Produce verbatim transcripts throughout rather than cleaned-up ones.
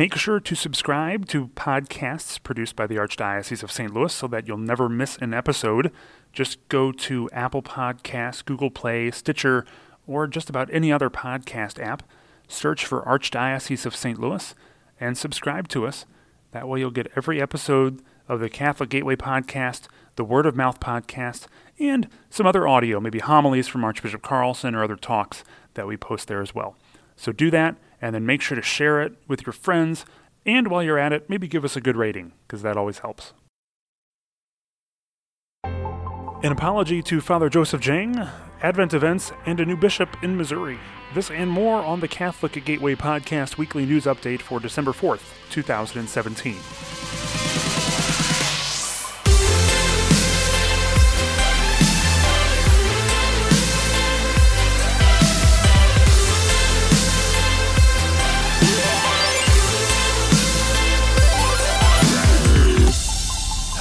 Make sure to subscribe to podcasts produced by the Archdiocese of Saint Louis so that you'll never miss an episode. Just go to Apple Podcasts, Google Play, Stitcher, or just about any other podcast app. Search for Archdiocese of Saint Louis and subscribe to us. That way you'll get every episode of the Catholic Gateway Podcast, the Word of Mouth Podcast, and some other audio, maybe homilies from Archbishop Carlson or other talks that we post there as well. So do that, and then make sure to share it with your friends, and while you're at it, maybe give us a good rating, because that always helps. An apology to Father Joseph Jang, Advent events, and a new bishop in Missouri. This and more on the Catholic Gateway Podcast Weekly News Update for December fourth, two thousand seventeen.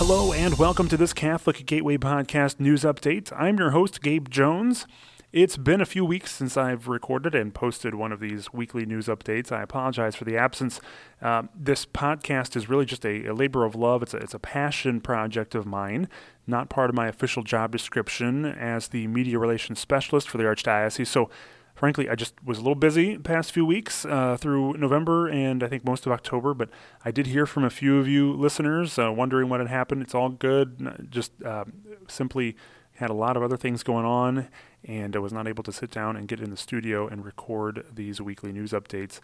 Hello and welcome to this Catholic Gateway Podcast News Update. I'm your host, Gabe Jones. It's been a few weeks since I've recorded and posted one of these weekly news updates. I apologize for the absence. Uh, this podcast is really just a, a labor of love. It's a, it's a passion project of mine, not part of my official job description as the media relations specialist for the Archdiocese. So frankly, I just was a little busy the past few weeks uh, through November and I think most of October, but I did hear from a few of you listeners uh, wondering what had happened. It's all good. Just uh, simply had a lot of other things going on, and I was not able to sit down and get in the studio and record these weekly news updates.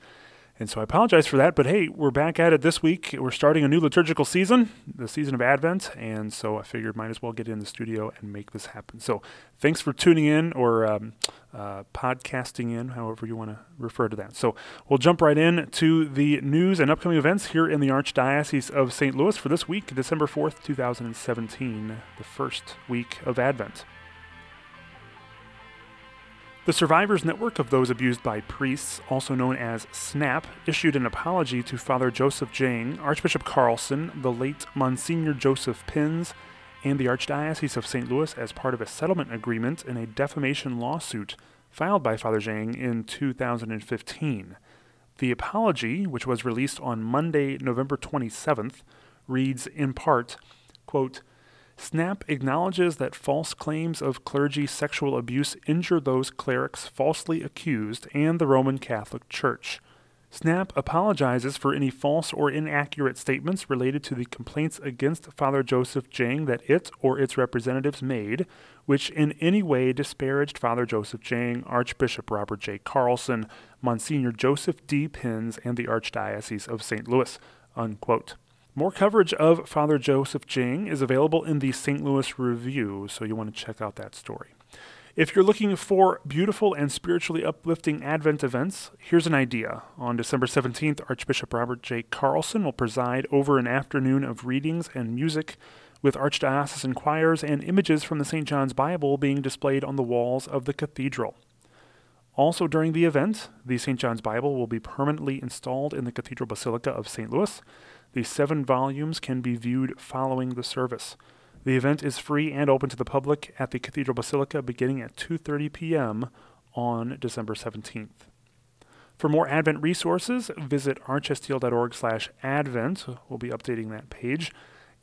And so I apologize for that, but hey, we're back at it this week. We're starting a new liturgical season, the season of Advent, and so I figured might as well get in the studio and make this happen. So thanks for tuning in or um, uh, podcasting in, however you want to refer to that. So we'll jump right in to the news and upcoming events here in the Archdiocese of Saint Louis for this week, December fourth, two thousand seventeen, the first week of Advent. The Survivors Network of Those Abused by Priests, also known as SNAP, issued an apology to Father Joseph Jang, Archbishop Carlson, the late Monsignor Joseph Pins, and the Archdiocese of Saint Louis as part of a settlement agreement in a defamation lawsuit filed by Father Jang in two thousand fifteen. The apology, which was released on Monday, November twenty-seventh, reads in part, quote, SNAP acknowledges that false claims of clergy sexual abuse injure those clerics falsely accused and the Roman Catholic Church. SNAP apologizes for any false or inaccurate statements related to the complaints against Father Joseph Jang that it or its representatives made, which in any way disparaged Father Joseph Jang, Archbishop Robert J. Carlson, Monsignor Joseph D. Pins, and the Archdiocese of Saint Louis, unquote. More coverage of Father Joseph Jang is available in the Saint Louis Review, so you want to check out that story. If you're looking for beautiful and spiritually uplifting Advent events, here's an idea. On December seventeenth, Archbishop Robert J. Carlson will preside over an afternoon of readings and music with archdiocesan choirs and images from the Saint John's Bible being displayed on the walls of the cathedral. Also during the event, the Saint John's Bible will be permanently installed in the Cathedral Basilica of Saint Louis. The seven volumes can be viewed following the service. The event is free and open to the public at the Cathedral Basilica beginning at two thirty p.m. on December seventeenth. For more Advent resources, visit archstl dot org slash advent. We'll be updating that page.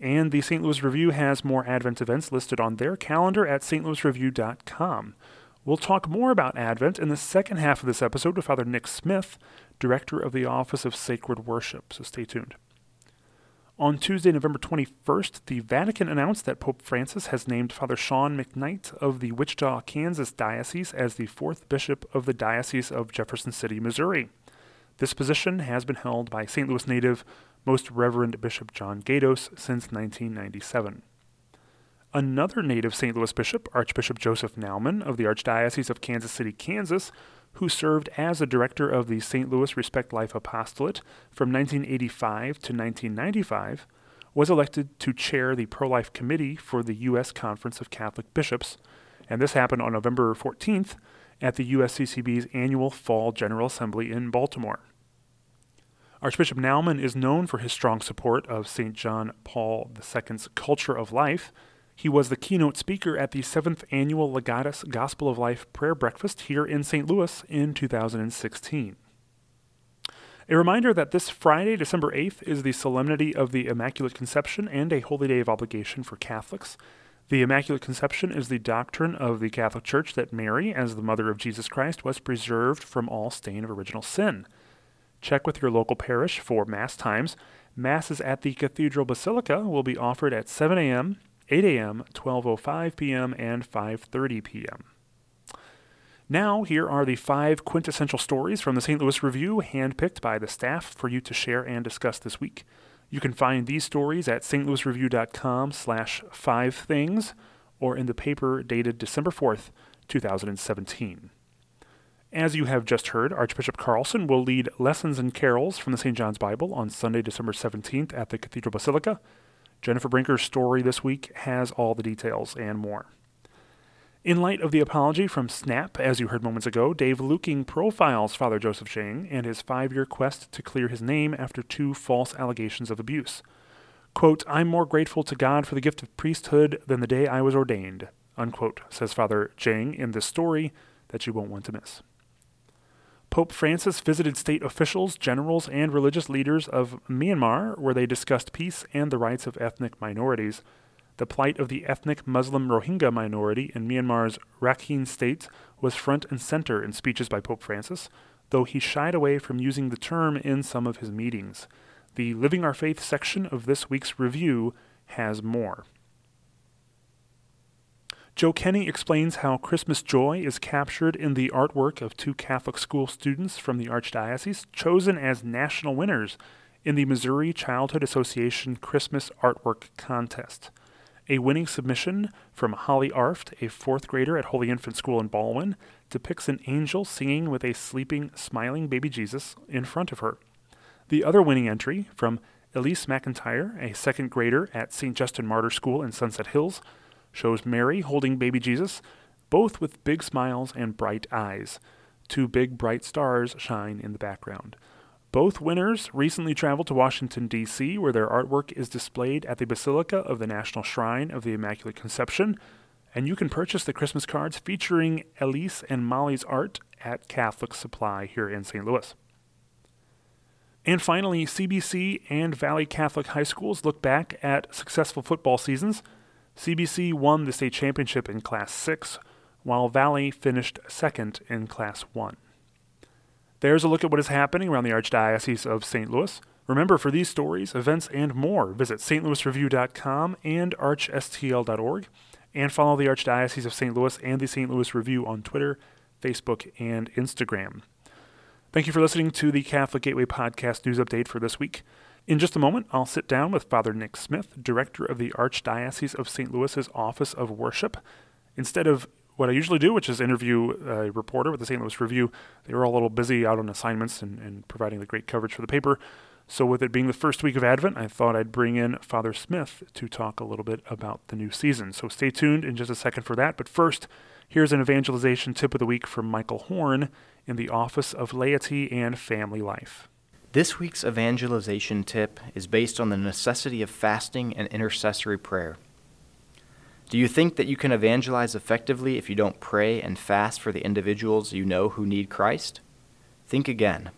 And the Saint Louis Review has more Advent events listed on their calendar at s t louis review dot com. We'll talk more about Advent in the second half of this episode with Father Nick Smith, Director of the Office of Sacred Worship, so stay tuned. On Tuesday, November twenty-first, the Vatican announced that Pope Francis has named Father Sean McKnight of the Wichita, Kansas Diocese as the fourth bishop of the Diocese of Jefferson City, Missouri. This position has been held by Saint Louis native Most Reverend Bishop John Gatos since nineteen ninety-seven. Another native Saint Louis bishop, Archbishop Joseph Naumann of the Archdiocese of Kansas City, Kansas, who served as a director of the Saint Louis Respect Life Apostolate from nineteen eighty-five to nineteen ninety-five, was elected to chair the Pro-Life Committee for the U S Conference of Catholic Bishops, and this happened on November fourteenth at the U S C C B's annual Fall General Assembly in Baltimore. Archbishop Naumann is known for his strong support of Saint John Paul the Second's Culture of Life. He was the keynote speaker at the seventh Annual Legatus Gospel of Life Prayer Breakfast here in Saint Louis in two thousand sixteen. A reminder that this Friday, December eighth, is the Solemnity of the Immaculate Conception and a holy day of obligation for Catholics. The Immaculate Conception is the doctrine of the Catholic Church that Mary, as the mother of Jesus Christ, was preserved from all stain of original sin. Check with your local parish for Mass times. Masses at the Cathedral Basilica will be offered at seven a.m., eight a.m., twelve oh five p.m., and five thirty p.m. Now, here are the five quintessential stories from the Saint Louis Review, handpicked by the staff for you to share and discuss this week. You can find these stories at stlouisreview.com slash five things, or in the paper dated December fourth, twenty seventeen. As you have just heard, Archbishop Carlson will lead Lessons and Carols from the Saint John's Bible on Sunday, December seventeenth at the Cathedral Basilica. Jennifer Brinker's story this week has all the details and more. In light of the apology from SNAP, as you heard moments ago, Dave Luking profiles Father Joseph Chang and his five-year quest to clear his name after two false allegations of abuse. Quote, "I'm more grateful to God for the gift of priesthood than the day I was ordained," unquote, says Father Chang in this story that you won't want to miss. Pope Francis visited state officials, generals, and religious leaders of Myanmar, where they discussed peace and the rights of ethnic minorities. The plight of the ethnic Muslim Rohingya minority in Myanmar's Rakhine state was front and center in speeches by Pope Francis, though he shied away from using the term in some of his meetings. The Living Our Faith section of this week's review has more. Joe Kenny explains how Christmas joy is captured in the artwork of two Catholic school students from the Archdiocese, chosen as national winners in the Missouri Childhood Association Christmas Artwork Contest. A winning submission from Holly Arft, a fourth grader at Holy Infant School in Baldwin, depicts an angel singing with a sleeping, smiling baby Jesus in front of her. The other winning entry from Elise McIntyre, a second grader at Saint Justin Martyr School in Sunset Hills, shows Mary holding baby Jesus, both with big smiles and bright eyes. Two big bright stars shine in the background. Both winners recently traveled to Washington, D C, where their artwork is displayed at the Basilica of the National Shrine of the Immaculate Conception, and you can purchase the Christmas cards featuring Elise and Molly's art at Catholic Supply here in Saint Louis. And finally, C B C and Valley Catholic High Schools look back at successful football seasons. C B C won the state championship in Class six, while Valley finished second in Class one. There's a look at what is happening around the Archdiocese of Saint Louis. Remember, for these stories, events, and more, visit st louis review dot com and arch s t l dot org, and follow the Archdiocese of Saint Louis and the Saint Louis Review on Twitter, Facebook, and Instagram. Thank you for listening to the Catholic Gateway Podcast News Update for this week. In just a moment, I'll sit down with Father Nick Smith, Director of the Archdiocese of Saint Louis's Office of Worship. Instead of what I usually do, which is interview a reporter with the Saint Louis Review, they were all a little busy out on assignments and, and providing the great coverage for the paper. So with it being the first week of Advent, I thought I'd bring in Father Smith to talk a little bit about the new season. So stay tuned in just a second for that. But first, here's an evangelization tip of the week from Michael Horn in the Office of Laity and Family Life. This week's evangelization tip is based on the necessity of fasting and intercessory prayer. Do you think that you can evangelize effectively if you don't pray and fast for the individuals you know who need Christ? Think again.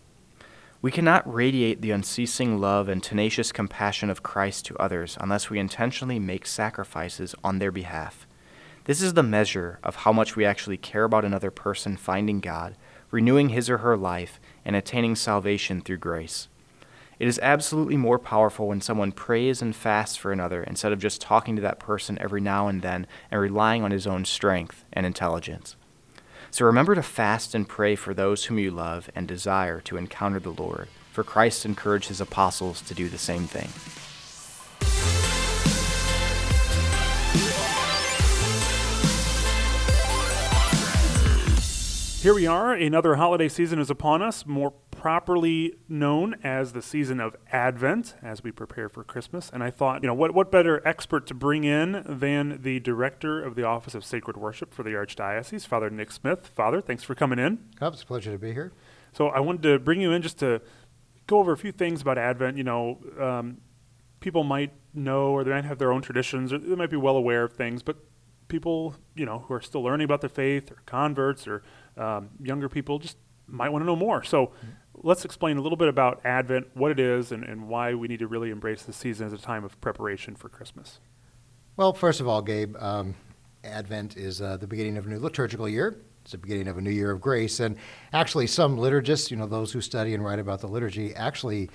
We cannot radiate the unceasing love and tenacious compassion of Christ to others unless we intentionally make sacrifices on their behalf. This is the measure of how much we actually care about another person finding God, renewing his or her life, and attaining salvation through grace. It is absolutely more powerful when someone prays and fasts for another instead of just talking to that person every now and then and relying on his own strength and intelligence. So remember to fast and pray for those whom you love and desire to encounter the Lord, for Christ encouraged his apostles to do the same thing. Here we are. Another holiday season is upon us, more properly known as the season of Advent, as we prepare for Christmas. And I thought, you know, what what better expert to bring in than the director of the Office of Sacred Worship for the Archdiocese, Father Nick Smith. Father, thanks for coming in. Oh, it's a pleasure to be here. So I wanted to bring you in just to go over a few things about Advent. You know, um, people might know, or they might have their own traditions, or they might be well aware of things, but people, you know, who are still learning about the faith, or converts, or um, younger people just might want to know more. So let's explain a little bit about Advent, what it is, and, and why we need to really embrace this season as a time of preparation for Christmas. Well, first of all, Gabe, um, Advent is uh, the beginning of a new liturgical year. It's the beginning of a new year of grace. And actually, some liturgists, you know, those who study and write about the liturgy, actually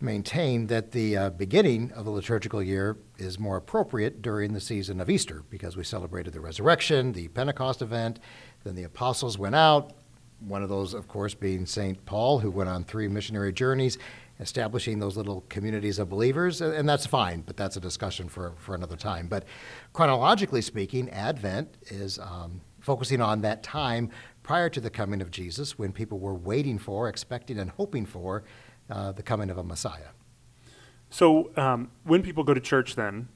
maintain that the uh, beginning of the liturgical year is more appropriate during the season of Easter, because we celebrated the resurrection, the Pentecost event, then the apostles went out, one of those, of course, being Saint Paul, who went on three missionary journeys, establishing those little communities of believers, and that's fine, but that's a discussion for, for another time. But chronologically speaking, Advent is um, focusing on that time prior to the coming of Jesus, when people were waiting for, expecting, and hoping for uh, the coming of a Messiah. So um, when people go to church then,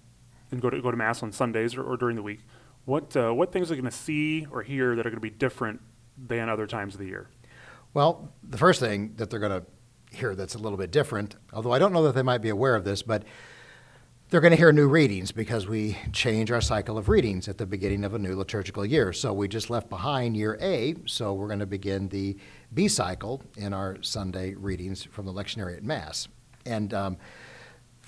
and go to go to Mass on Sundays or, or during the week, what, uh, what things are they going to see or hear that are going to be different than other times of the year? Well, the first thing that they're going to hear that's a little bit different, although I don't know that they might be aware of this, but they're going to hear new readings, because we change our cycle of readings at the beginning of a new liturgical year. So we just left behind year A, so we're going to begin the B cycle in our Sunday readings from the lectionary at Mass. And um,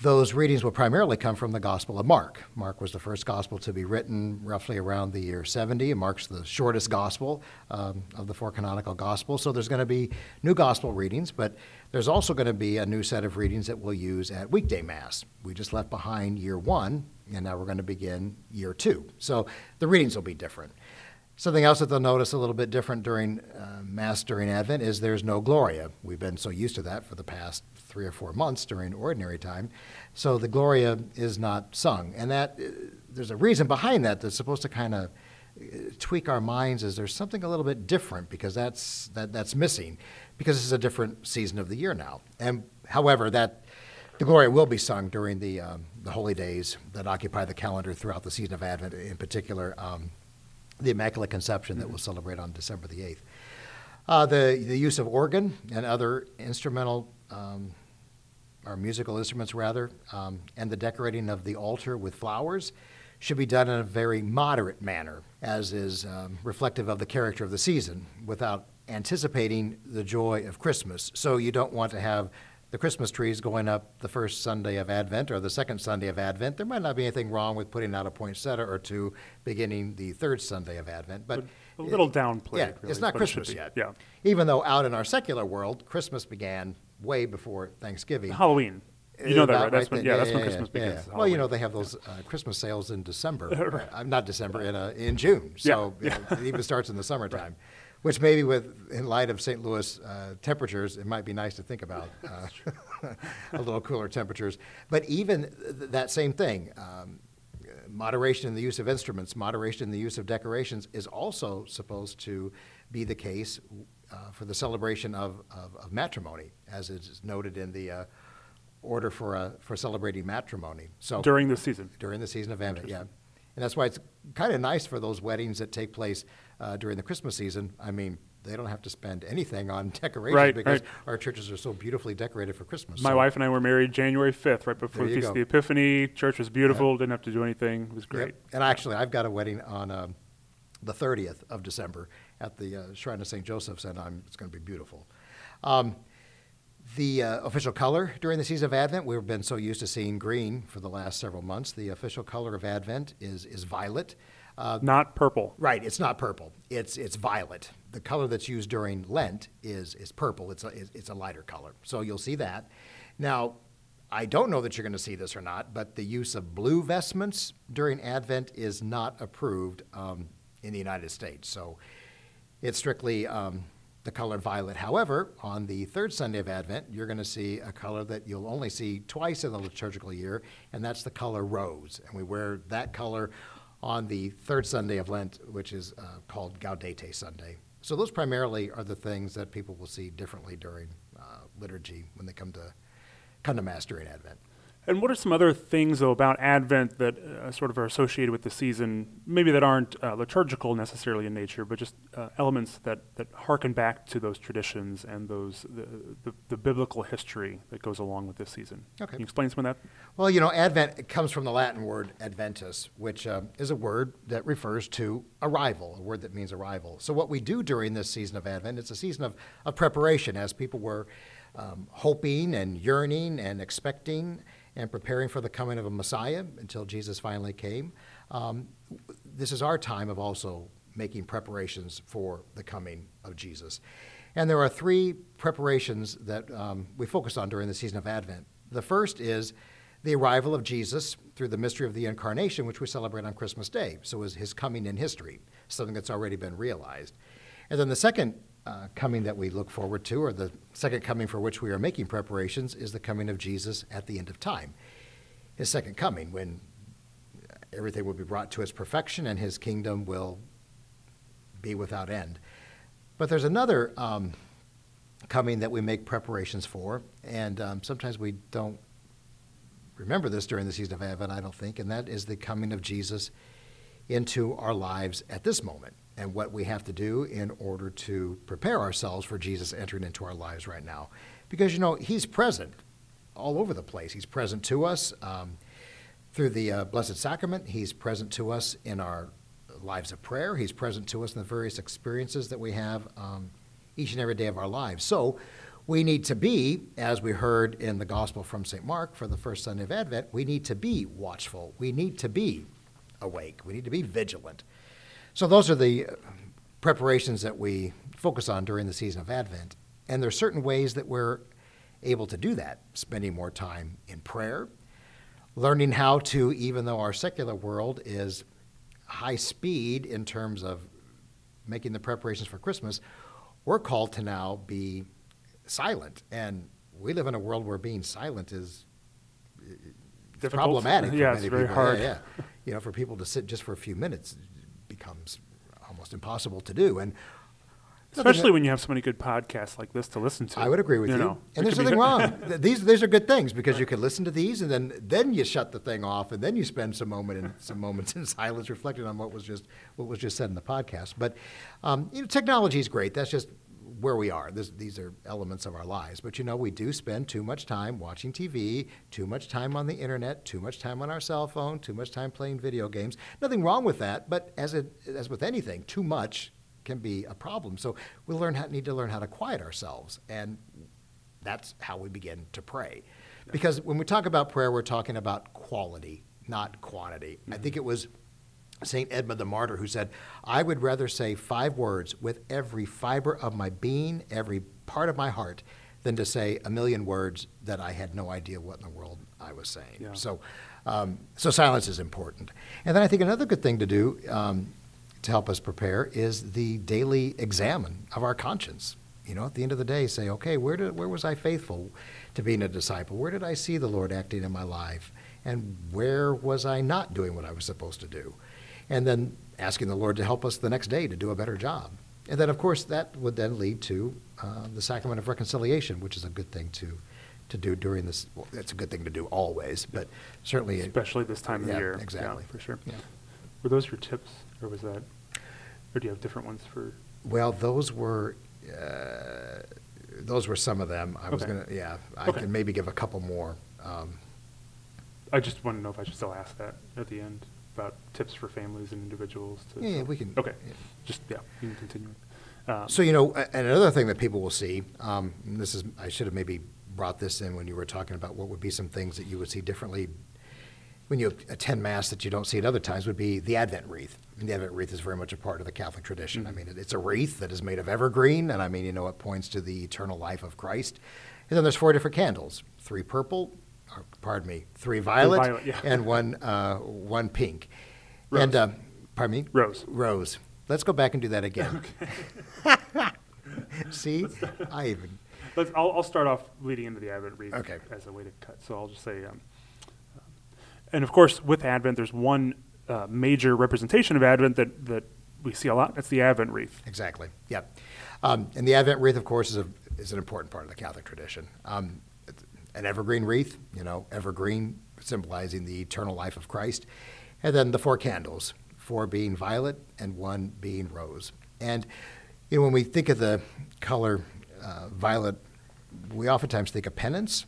those readings will primarily come from the Gospel of Mark. Mark was the first gospel to be written roughly around the year seventy, and Mark's the shortest gospel um, of the four canonical gospels. So there's going to be new gospel readings, but there's also going to be a new set of readings that we'll use at weekday Mass. We just left behind year one, and now we're going to begin year two. So the readings will be different. Something else that they'll notice a little bit different during uh, Mass during Advent is there's no Gloria. We've been so used to that for the past three or four months during ordinary time. So the Gloria is not sung. And that uh, there's a reason behind that that's supposed to kind of uh, tweak our minds, is there's something a little bit different, because that's that that's missing, because this is a different season of the year now. And however, that the Gloria will be sung during the, um, the holy days that occupy the calendar throughout the season of Advent, in particular, um, the Immaculate Conception that we'll celebrate on December the eighth. Uh, the, the use of organ and other instrumental, um, or musical instruments rather, um, and the decorating of the altar with flowers should be done in a very moderate manner, as is um, reflective of the character of the season, without anticipating the joy of Christmas. So you don't want to have the Christmas trees going up the first Sunday of Advent or the second Sunday of Advent. There might not be anything wrong with putting out a poinsettia or two beginning the third Sunday of Advent, but a little it, downplayed. Yeah, really, it's not Christmas it yet. Yeah, even though out in our secular world, Christmas began way before Thanksgiving. Halloween, you know that, right? That's right when, yeah, yeah, that's yeah, when yeah, Christmas yeah, begins. Yeah. Well, you know they have those uh, Christmas sales in December. uh, not December, in uh, in June. So yeah, yeah. It even starts in the summertime. Right. Which maybe, with in light of Saint Louis uh, temperatures, it might be nice to think about uh, a little cooler temperatures. But even th- that same thing, um, moderation in the use of instruments, moderation in the use of decorations, is also supposed to be the case uh, for the celebration of, of, of matrimony, as is noted in the uh, order for uh, for celebrating matrimony. So during the season, during the season of Advent, yeah. And that's why it's kind of nice for those weddings that take place uh, during the Christmas season. I mean, they don't have to spend anything on decorations, right, because right. Our churches are so beautifully decorated for Christmas. My so. wife and I were married January fifth, right before the Feast go. of the Epiphany. Church was beautiful, yeah. Didn't have to do anything. It was great. Yep. And actually, I've got a wedding on um, the thirtieth of December at the uh, Shrine of Saint Joseph's, and I'm, it's going to be beautiful. Um, The uh, official color during the season of Advent, we've been so used to seeing green for the last several months. The official color of Advent is is violet. Uh, not purple. Right, it's not purple. It's it's violet. The color that's used during Lent is is purple. It's a, it's a lighter color. So you'll see that. Now, I don't know that you're going to see this or not, but the use of blue vestments during Advent is not approved um, in the United States. So it's strictly... Um, the color violet. However, on the third Sunday of Advent, you're going to see a color that you'll only see twice in the liturgical year, and that's the color rose. And we wear that color on the third Sunday of Lent, which is uh, called Gaudete Sunday. So those primarily are the things that people will see differently during uh, liturgy when they come to come to Mass during Advent. And what are some other things, though, about Advent that uh, sort of are associated with the season, maybe that aren't uh, liturgical necessarily in nature, but just uh, elements that, that harken back to those traditions and those the, the, the biblical history that goes along with this season? Okay. Can you explain some of that? Well, you know, Advent comes from the Latin word adventus, which uh, is a word that refers to arrival, a word that means arrival. So what we do during this season of Advent, it's a season of, of preparation, as people were um, hoping and yearning and expecting and preparing for the coming of a Messiah until Jesus finally came. Um, this is our time of also making preparations for the coming of Jesus. And there are three preparations that um, we focus on during the season of Advent. The first is the arrival of Jesus through the mystery of the Incarnation, which we celebrate on Christmas Day. So is his coming in history, something that's already been realized. And then the second Uh, coming that we look forward to, or the second coming for which we are making preparations, is the coming of Jesus at the end of time. His second coming, when everything will be brought to its perfection and his kingdom will be without end. But there's another um, coming that we make preparations for, and um, sometimes we don't remember this during the season of Advent, I don't think, and that is the coming of Jesus into our lives at this moment, and what we have to do in order to prepare ourselves for Jesus entering into our lives right now. Because, you know, he's present all over the place. He's present to us um, through the uh, Blessed Sacrament. He's present to us in our lives of prayer. He's present to us in the various experiences that we have um, each and every day of our lives. So we need to be, as we heard in the Gospel from Saint Mark for the first Sunday of Advent, we need to be watchful. We need to be awake. We need to be vigilant. So those are the preparations that we focus on during the season of Advent. And there are certain ways that we're able to do that, spending more time in prayer, learning how to, even though our secular world is high speed in terms of making the preparations for Christmas, we're called to now be silent. And we live in a world where being silent is difficult. Problematic for yeah, many it's very people. Hard. Yeah, yeah. You know, for people to sit just for a few minutes becomes almost impossible to do, and especially that, when you have so many good podcasts like this to listen to. I would agree with you, you. Know, and there's nothing wrong. These these are good things, because you can listen to these, and then, then you shut the thing off, and then you spend some moment in some moments in silence reflecting on what was just what was just said in the podcast. But um, you know, technology is great. That's just where we are. This, these are elements of our lives. But you know, we do spend too much time watching T V, too much time on the internet, too much time on our cell phone, too much time playing video games. Nothing wrong with that, but as it, as with anything, too much can be a problem. So we learn how, need to learn how to quiet ourselves, and that's how we begin to pray. Yeah. Because when we talk about prayer, we're talking about quality, not quantity. Mm-hmm. I think it was Saint Edmund the Martyr who said, "I would rather say five words with every fiber of my being, every part of my heart, than to say a million words that I had no idea what in the world I was saying." Yeah. So um, so silence is important. And then I think another good thing to do um, to help us prepare is the daily examine of our conscience. You know, at the end of the day, say, okay, where did where was I faithful to being a disciple? Where did I see the Lord acting in my life? And where was I not doing what I was supposed to do? And then asking the Lord to help us the next day to do a better job. And then, of course, that would then lead to uh, the Sacrament of Reconciliation, which is a good thing to to do during this. Well, it's a good thing to do always, but certainly... Especially it, this time of yeah, year. Exactly. Yeah, for sure. Yeah. Were those your tips, or was that... Or do you have different ones for... Well, those were... Uh, those were some of them. I okay. was going to... Yeah. I okay. can maybe give a couple more. Um, I just want to know if I should still ask that at the end, about tips for families and individuals. To yeah, yeah, we can. Okay, yeah. just, yeah, you can continue. Um, so, you know, and another thing that people will see, um, this is, I should have maybe brought this in when you were talking about what would be some things that you would see differently when you attend Mass that you don't see at other times, would be the Advent wreath. And the Advent wreath is very much a part of the Catholic tradition. Mm-hmm. I mean, it's a wreath that is made of evergreen, and I mean, you know, it points to the eternal life of Christ. And then there's four different candles, three purple, Or, pardon me, three violet, three violet yeah. and one uh, one pink. Rose. And, uh, pardon me? Rose. Rose. Let's go back and do that again. Okay. See? I even... Let's, I'll, I'll start off leading into the Advent wreath okay. as a way to cut. So I'll just say... Um, um, and, of course, with Advent, there's one uh, major representation of Advent that, that we see a lot. That's the Advent wreath. Exactly. Yeah. Um, and the Advent wreath, of course, is, a, is an important part of the Catholic tradition. Um an evergreen wreath, you know, evergreen symbolizing the eternal life of Christ, and then the four candles, four being violet and one being rose. And you know, when we think of the color uh, violet, we oftentimes think of penance.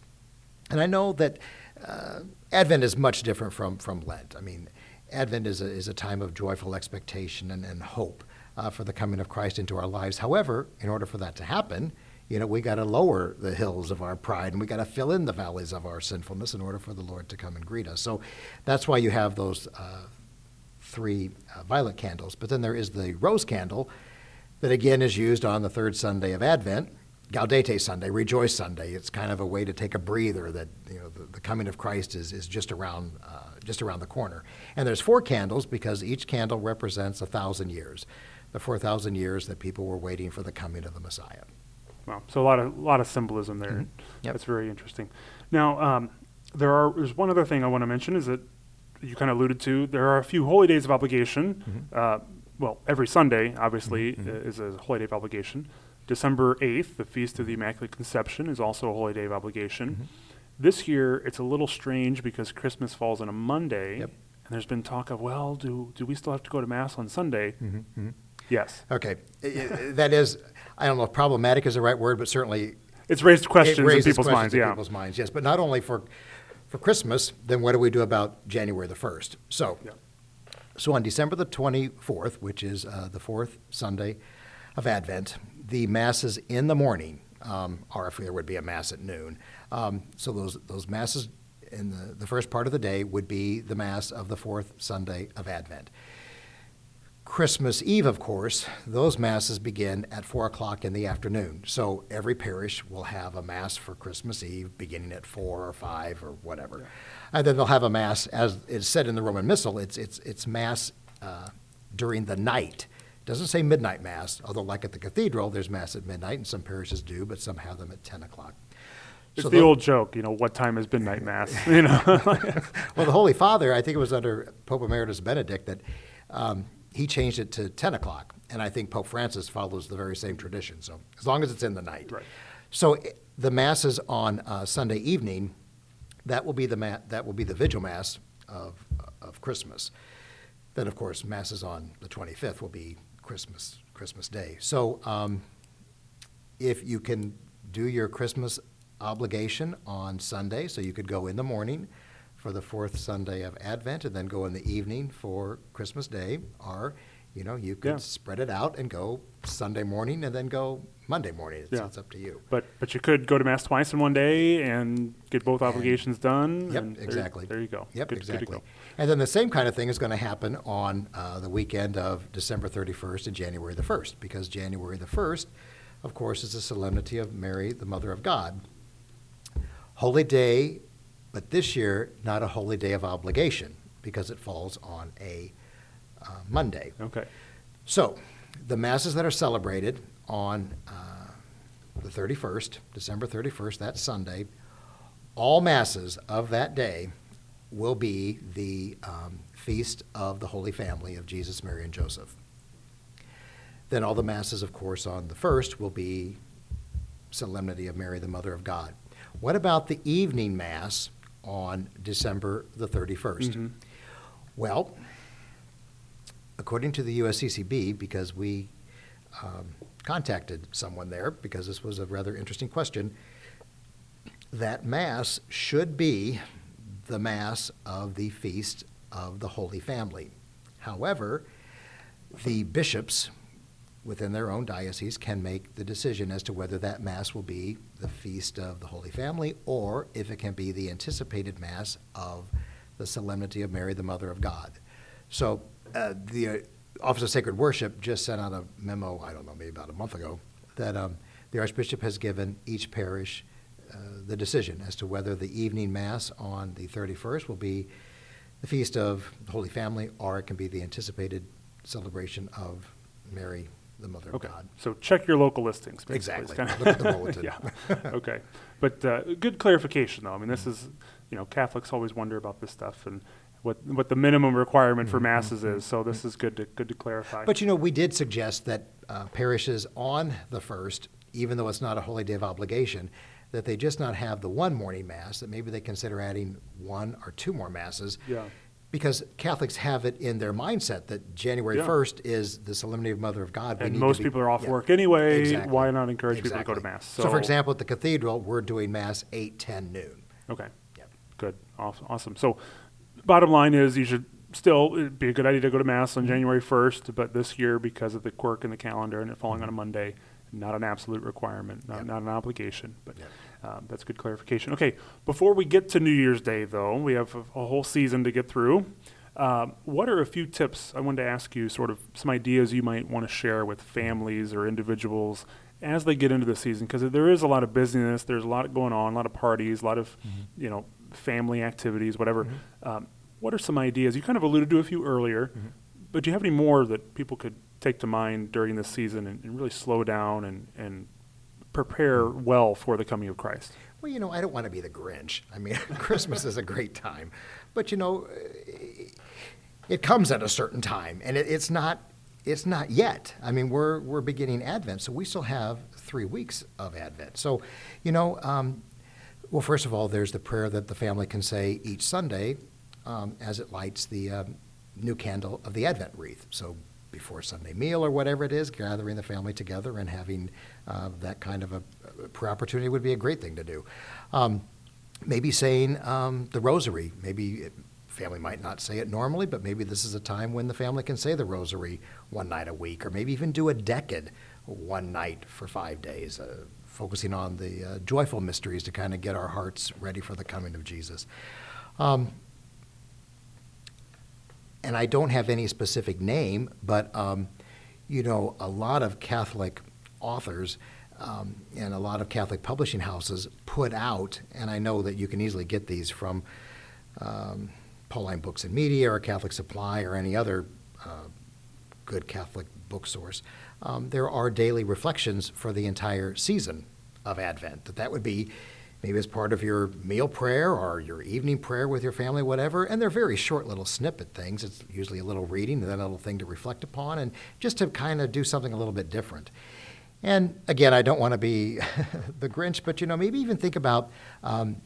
And I know that uh, Advent is much different from, from Lent. I mean, Advent is a, is a time of joyful expectation and, and hope uh, for the coming of Christ into our lives. However, in order for that to happen, you know, we got to lower the hills of our pride, and we got to fill in the valleys of our sinfulness in order for the Lord to come and greet us. So that's why you have those uh, three uh, violet candles. But then there is the rose candle that, again, is used on the third Sunday of Advent, Gaudete Sunday, Rejoice Sunday. It's kind of a way to take a breather that, you know, the, the coming of Christ is, is just around uh, just around the corner. And there's four candles because each candle represents a thousand years, the four thousand years that people were waiting for the coming of the Messiah. Wow, so a lot of a lot of symbolism there. Mm-hmm. Yep. That's very interesting. Now, um, there are there's one other thing I want to mention is that you kind of alluded to. There are a few holy days of obligation. Mm-hmm. Uh, well, every Sunday, obviously, mm-hmm. is a holy day of obligation. December eighth, the Feast of the Immaculate Conception, is also a holy day of obligation. Mm-hmm. This year, it's a little strange because Christmas falls on a Monday, yep. and there's been talk of, well, do do we still have to go to Mass on Sunday? Mm-hmm. Mm-hmm. Yes. Okay. That is, I don't know if problematic is the right word, but certainly... It's raised questions it raises in people's questions minds, in yeah. people's minds, yes. But not only for for Christmas, then what do we do about January the first? So, yeah. so on December the twenty-fourth, which is uh, the fourth Sunday of Advent, the Masses in the morning, um, or if there would be a Mass at noon. Um, so those those Masses in the, the first part of the day would be the Mass of the fourth Sunday of Advent. Christmas Eve, of course, those Masses begin at four o'clock in the afternoon. So every parish will have a Mass for Christmas Eve beginning at four or five or whatever. Yeah. And then they'll have a Mass, as it's said in the Roman Missal, it's, it's, it's Mass uh, during the night. It doesn't say midnight Mass, although like at the cathedral, there's Mass at midnight, and some parishes do, but some have them at ten o'clock. It's so the old joke, you know, what time is midnight Mass? You know. Well, the Holy Father, I think it was under Pope Emeritus Benedict that... Um, he changed it to ten o'clock, and I think Pope Francis follows the very same tradition, so as long as it's in the night. Right. So it, the Masses on uh, Sunday evening, that will be the ma- that will be the Vigil Mass of, of Christmas. Then, of course, Masses on the twenty-fifth will be Christmas, Christmas Day. So um, if you can do your Christmas obligation on Sunday, so you could go in the morning for the fourth Sunday of Advent, and then go in the evening for Christmas Day, or you know you could yeah. spread it out and go Sunday morning and then go Monday morning. It's, yeah. it's up to you. But but you could go to Mass twice in one day and get both and, obligations done. Yep, and exactly. There, there you go. Yep, good, exactly. Good to go. And then the same kind of thing is going to happen on uh, the weekend of December thirty-first and January the first, because January the first, of course, is the Solemnity of Mary, the Mother of God. Holy Day. But this year, not a holy day of obligation because it falls on a uh, Monday. Okay. So the Masses that are celebrated on uh, the thirty-first, December thirty-first, that Sunday, all Masses of that day will be the um, Feast of the Holy Family of Jesus, Mary, and Joseph. Then all the Masses, of course, on the first will be Solemnity of Mary, the Mother of God. What about the evening Mass on December the thirty-first? Mm-hmm. Well, according to the U S C C B, because we um, contacted someone there, because this was a rather interesting question, that Mass should be the Mass of the Feast of the Holy Family. However, the bishops within their own diocese can make the decision as to whether that Mass will be the Feast of the Holy Family or if it can be the anticipated Mass of the Solemnity of Mary, the Mother of God. So uh, the uh, Office of Sacred Worship just sent out a memo, I don't know, maybe about a month ago, that um, the Archbishop has given each parish uh, the decision as to whether the evening Mass on the thirty-first will be the Feast of the Holy Family or it can be the anticipated celebration of Mary, the Mother okay. of God. So check your local listings. Exactly. Kind of look at the bulletin. yeah. Okay. But uh, good clarification, though. I mean, this mm-hmm. is, you know, Catholics always wonder about this stuff and what what the minimum requirement mm-hmm. for Masses mm-hmm. is. So this mm-hmm. is good to good to clarify. But, you know, we did suggest that uh, parishes on the first, even though it's not a holy day of obligation, that they just not have the one morning mass, that maybe they consider adding one or two more masses. Yeah. Because Catholics have it in their mindset that January yeah. first is the Solemnity of Mother of God. We and need most to be, people are off yeah. work anyway. Exactly. Why not encourage exactly. people to go to Mass? So, so, for example, at the cathedral, we're doing Mass eight, ten, noon. Okay. Yep. Good. Awesome. So bottom line is you should still, it'd be a good idea to go to Mass on January first, but this year, because of the quirk in the calendar and it falling on a Monday, not an absolute requirement, not, yep. not an obligation, but yep. um, that's good clarification. Okay, before we get to New Year's Day, though, we have a, a whole season to get through. Um, what are a few tips I wanted to ask you, sort of some ideas you might want to share with families or individuals as they get into the season? Because there is a lot of busyness, there's a lot going on, a lot of parties, a lot of, mm-hmm. you know, family activities, whatever. Mm-hmm. Um, what are some ideas? You kind of alluded to a few earlier, mm-hmm. but do you have any more that people could take to mind during this season and, and really slow down and, and prepare well for the coming of Christ? Well, you know, I don't want to be the Grinch. I mean, Christmas is a great time, but you know, it comes at a certain time, and it, it's not it's not yet. I mean, we're we're beginning Advent, so we still have three weeks of Advent. So, you know, um, well, first of all, there's the prayer that the family can say each Sunday um, as it lights the um, new candle of the Advent wreath. So, before Sunday meal or whatever it is, gathering the family together and having uh, that kind of a, a prayer opportunity would be a great thing to do. Um, maybe saying um, the rosary. Maybe it, family might not say it normally, but maybe this is a time when the family can say the rosary one night a week, or maybe even do a decade one night for five days, uh, focusing on the uh, joyful mysteries to kind of get our hearts ready for the coming of Jesus. Um, And I don't have any specific name, but, um, you know, a lot of Catholic authors um, and a lot of Catholic publishing houses put out, and I know that you can easily get these from um, Pauline Books and Media or Catholic Supply or any other uh, good Catholic book source. Um, there are daily reflections for the entire season of Advent. That that would be maybe as part of your meal prayer or your evening prayer with your family, whatever. And they're very short little snippet things. It's usually a little reading and then a little thing to reflect upon and just to kind of do something a little bit different. And again, I don't want to be the Grinch, but you know, maybe even think about um,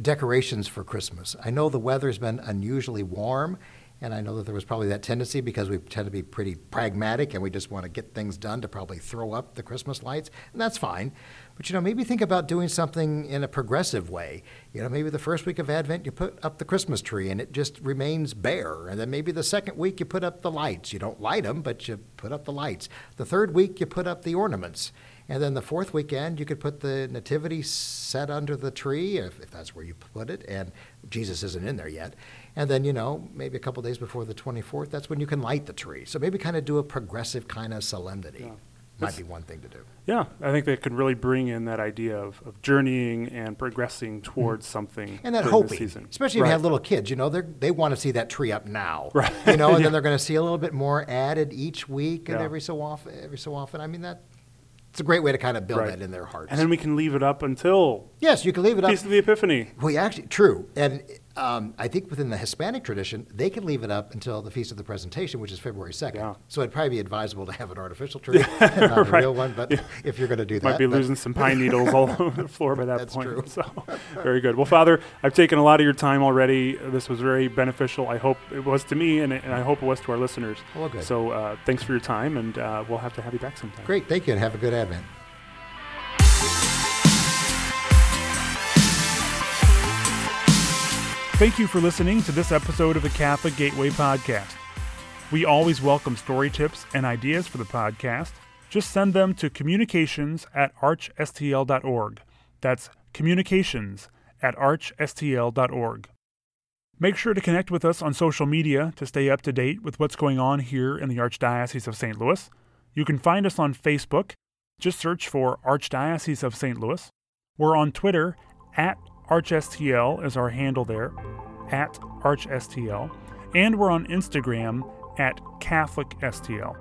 decorations for Christmas. I know the weather's been unusually warm, and I know that there was probably that tendency because we tend to be pretty pragmatic and we just want to get things done to probably throw up the Christmas lights, and that's fine. But, you know, maybe think about doing something in a progressive way. You know, maybe the first week of Advent you put up the Christmas tree and it just remains bare. And then maybe the second week you put up the lights. You don't light them, but you put up the lights. The third week you put up the ornaments. And then the fourth weekend you could put the nativity set under the tree, if, if that's where you put it, and Jesus isn't in there yet. And then, you know, maybe a couple days before the twenty-fourth, that's when you can light the tree. So maybe kind of do a progressive kind of solemnity. Yeah. Might be one thing to do. Yeah, I think that could really bring in that idea of, of journeying and progressing towards mm-hmm. something. And that hoping, season. especially if right. you have little kids, you know, they they want to see that tree up now, right. you know, and yeah. then they're going to see a little bit more added each week and yeah. every so often. Every so often, I mean that. It's a great way to kind of build right. that in their hearts. And then we can leave it up until yes, you can leave it up. Feast of the Epiphany. Well, actually, true. And um, I think within the Hispanic tradition, they can leave it up until the Feast of the Presentation, which is February second. Yeah. So it'd probably be advisable to have an artificial tree, not a right. real one, but yeah. if you're going to do that. Might be losing some pine needles all over the floor by that That's point. True. So very good. Well, Father, I've taken a lot of your time already. This was very beneficial. I hope it was to me, and, and I hope it was to our listeners. Well, good. So uh, thanks for your time, and uh, we'll have to have you back sometime. Great. Thank you, and have a good Advent. Thank you for listening to this episode of the Catholic Gateway Podcast. We always welcome story tips and ideas for the podcast. Just send them to communications at arch s t l dot org. That's communications at arch s t l dot org. Make sure to connect with us on social media to stay up to date with what's going on here in the Archdiocese of Saint Louis. You can find us on Facebook. Just search for Archdiocese of Saint Louis. We're on Twitter at ArchSTL is our handle there, at ArchSTL, and we're on Instagram at CatholicSTL.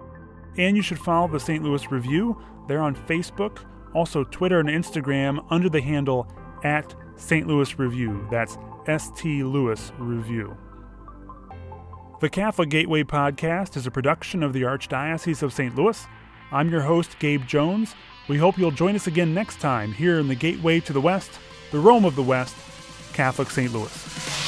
And you should follow the Saint Louis Review. They're on Facebook, also Twitter and Instagram under the handle at Saint Louis Review. That's S T Louis Review. The Catholic Gateway Podcast is a production of the Archdiocese of Saint Louis. I'm your host, Gabe Jones, We hope you'll join us again next time here in the gateway to the West, the Rome of the West, Catholic Saint Louis.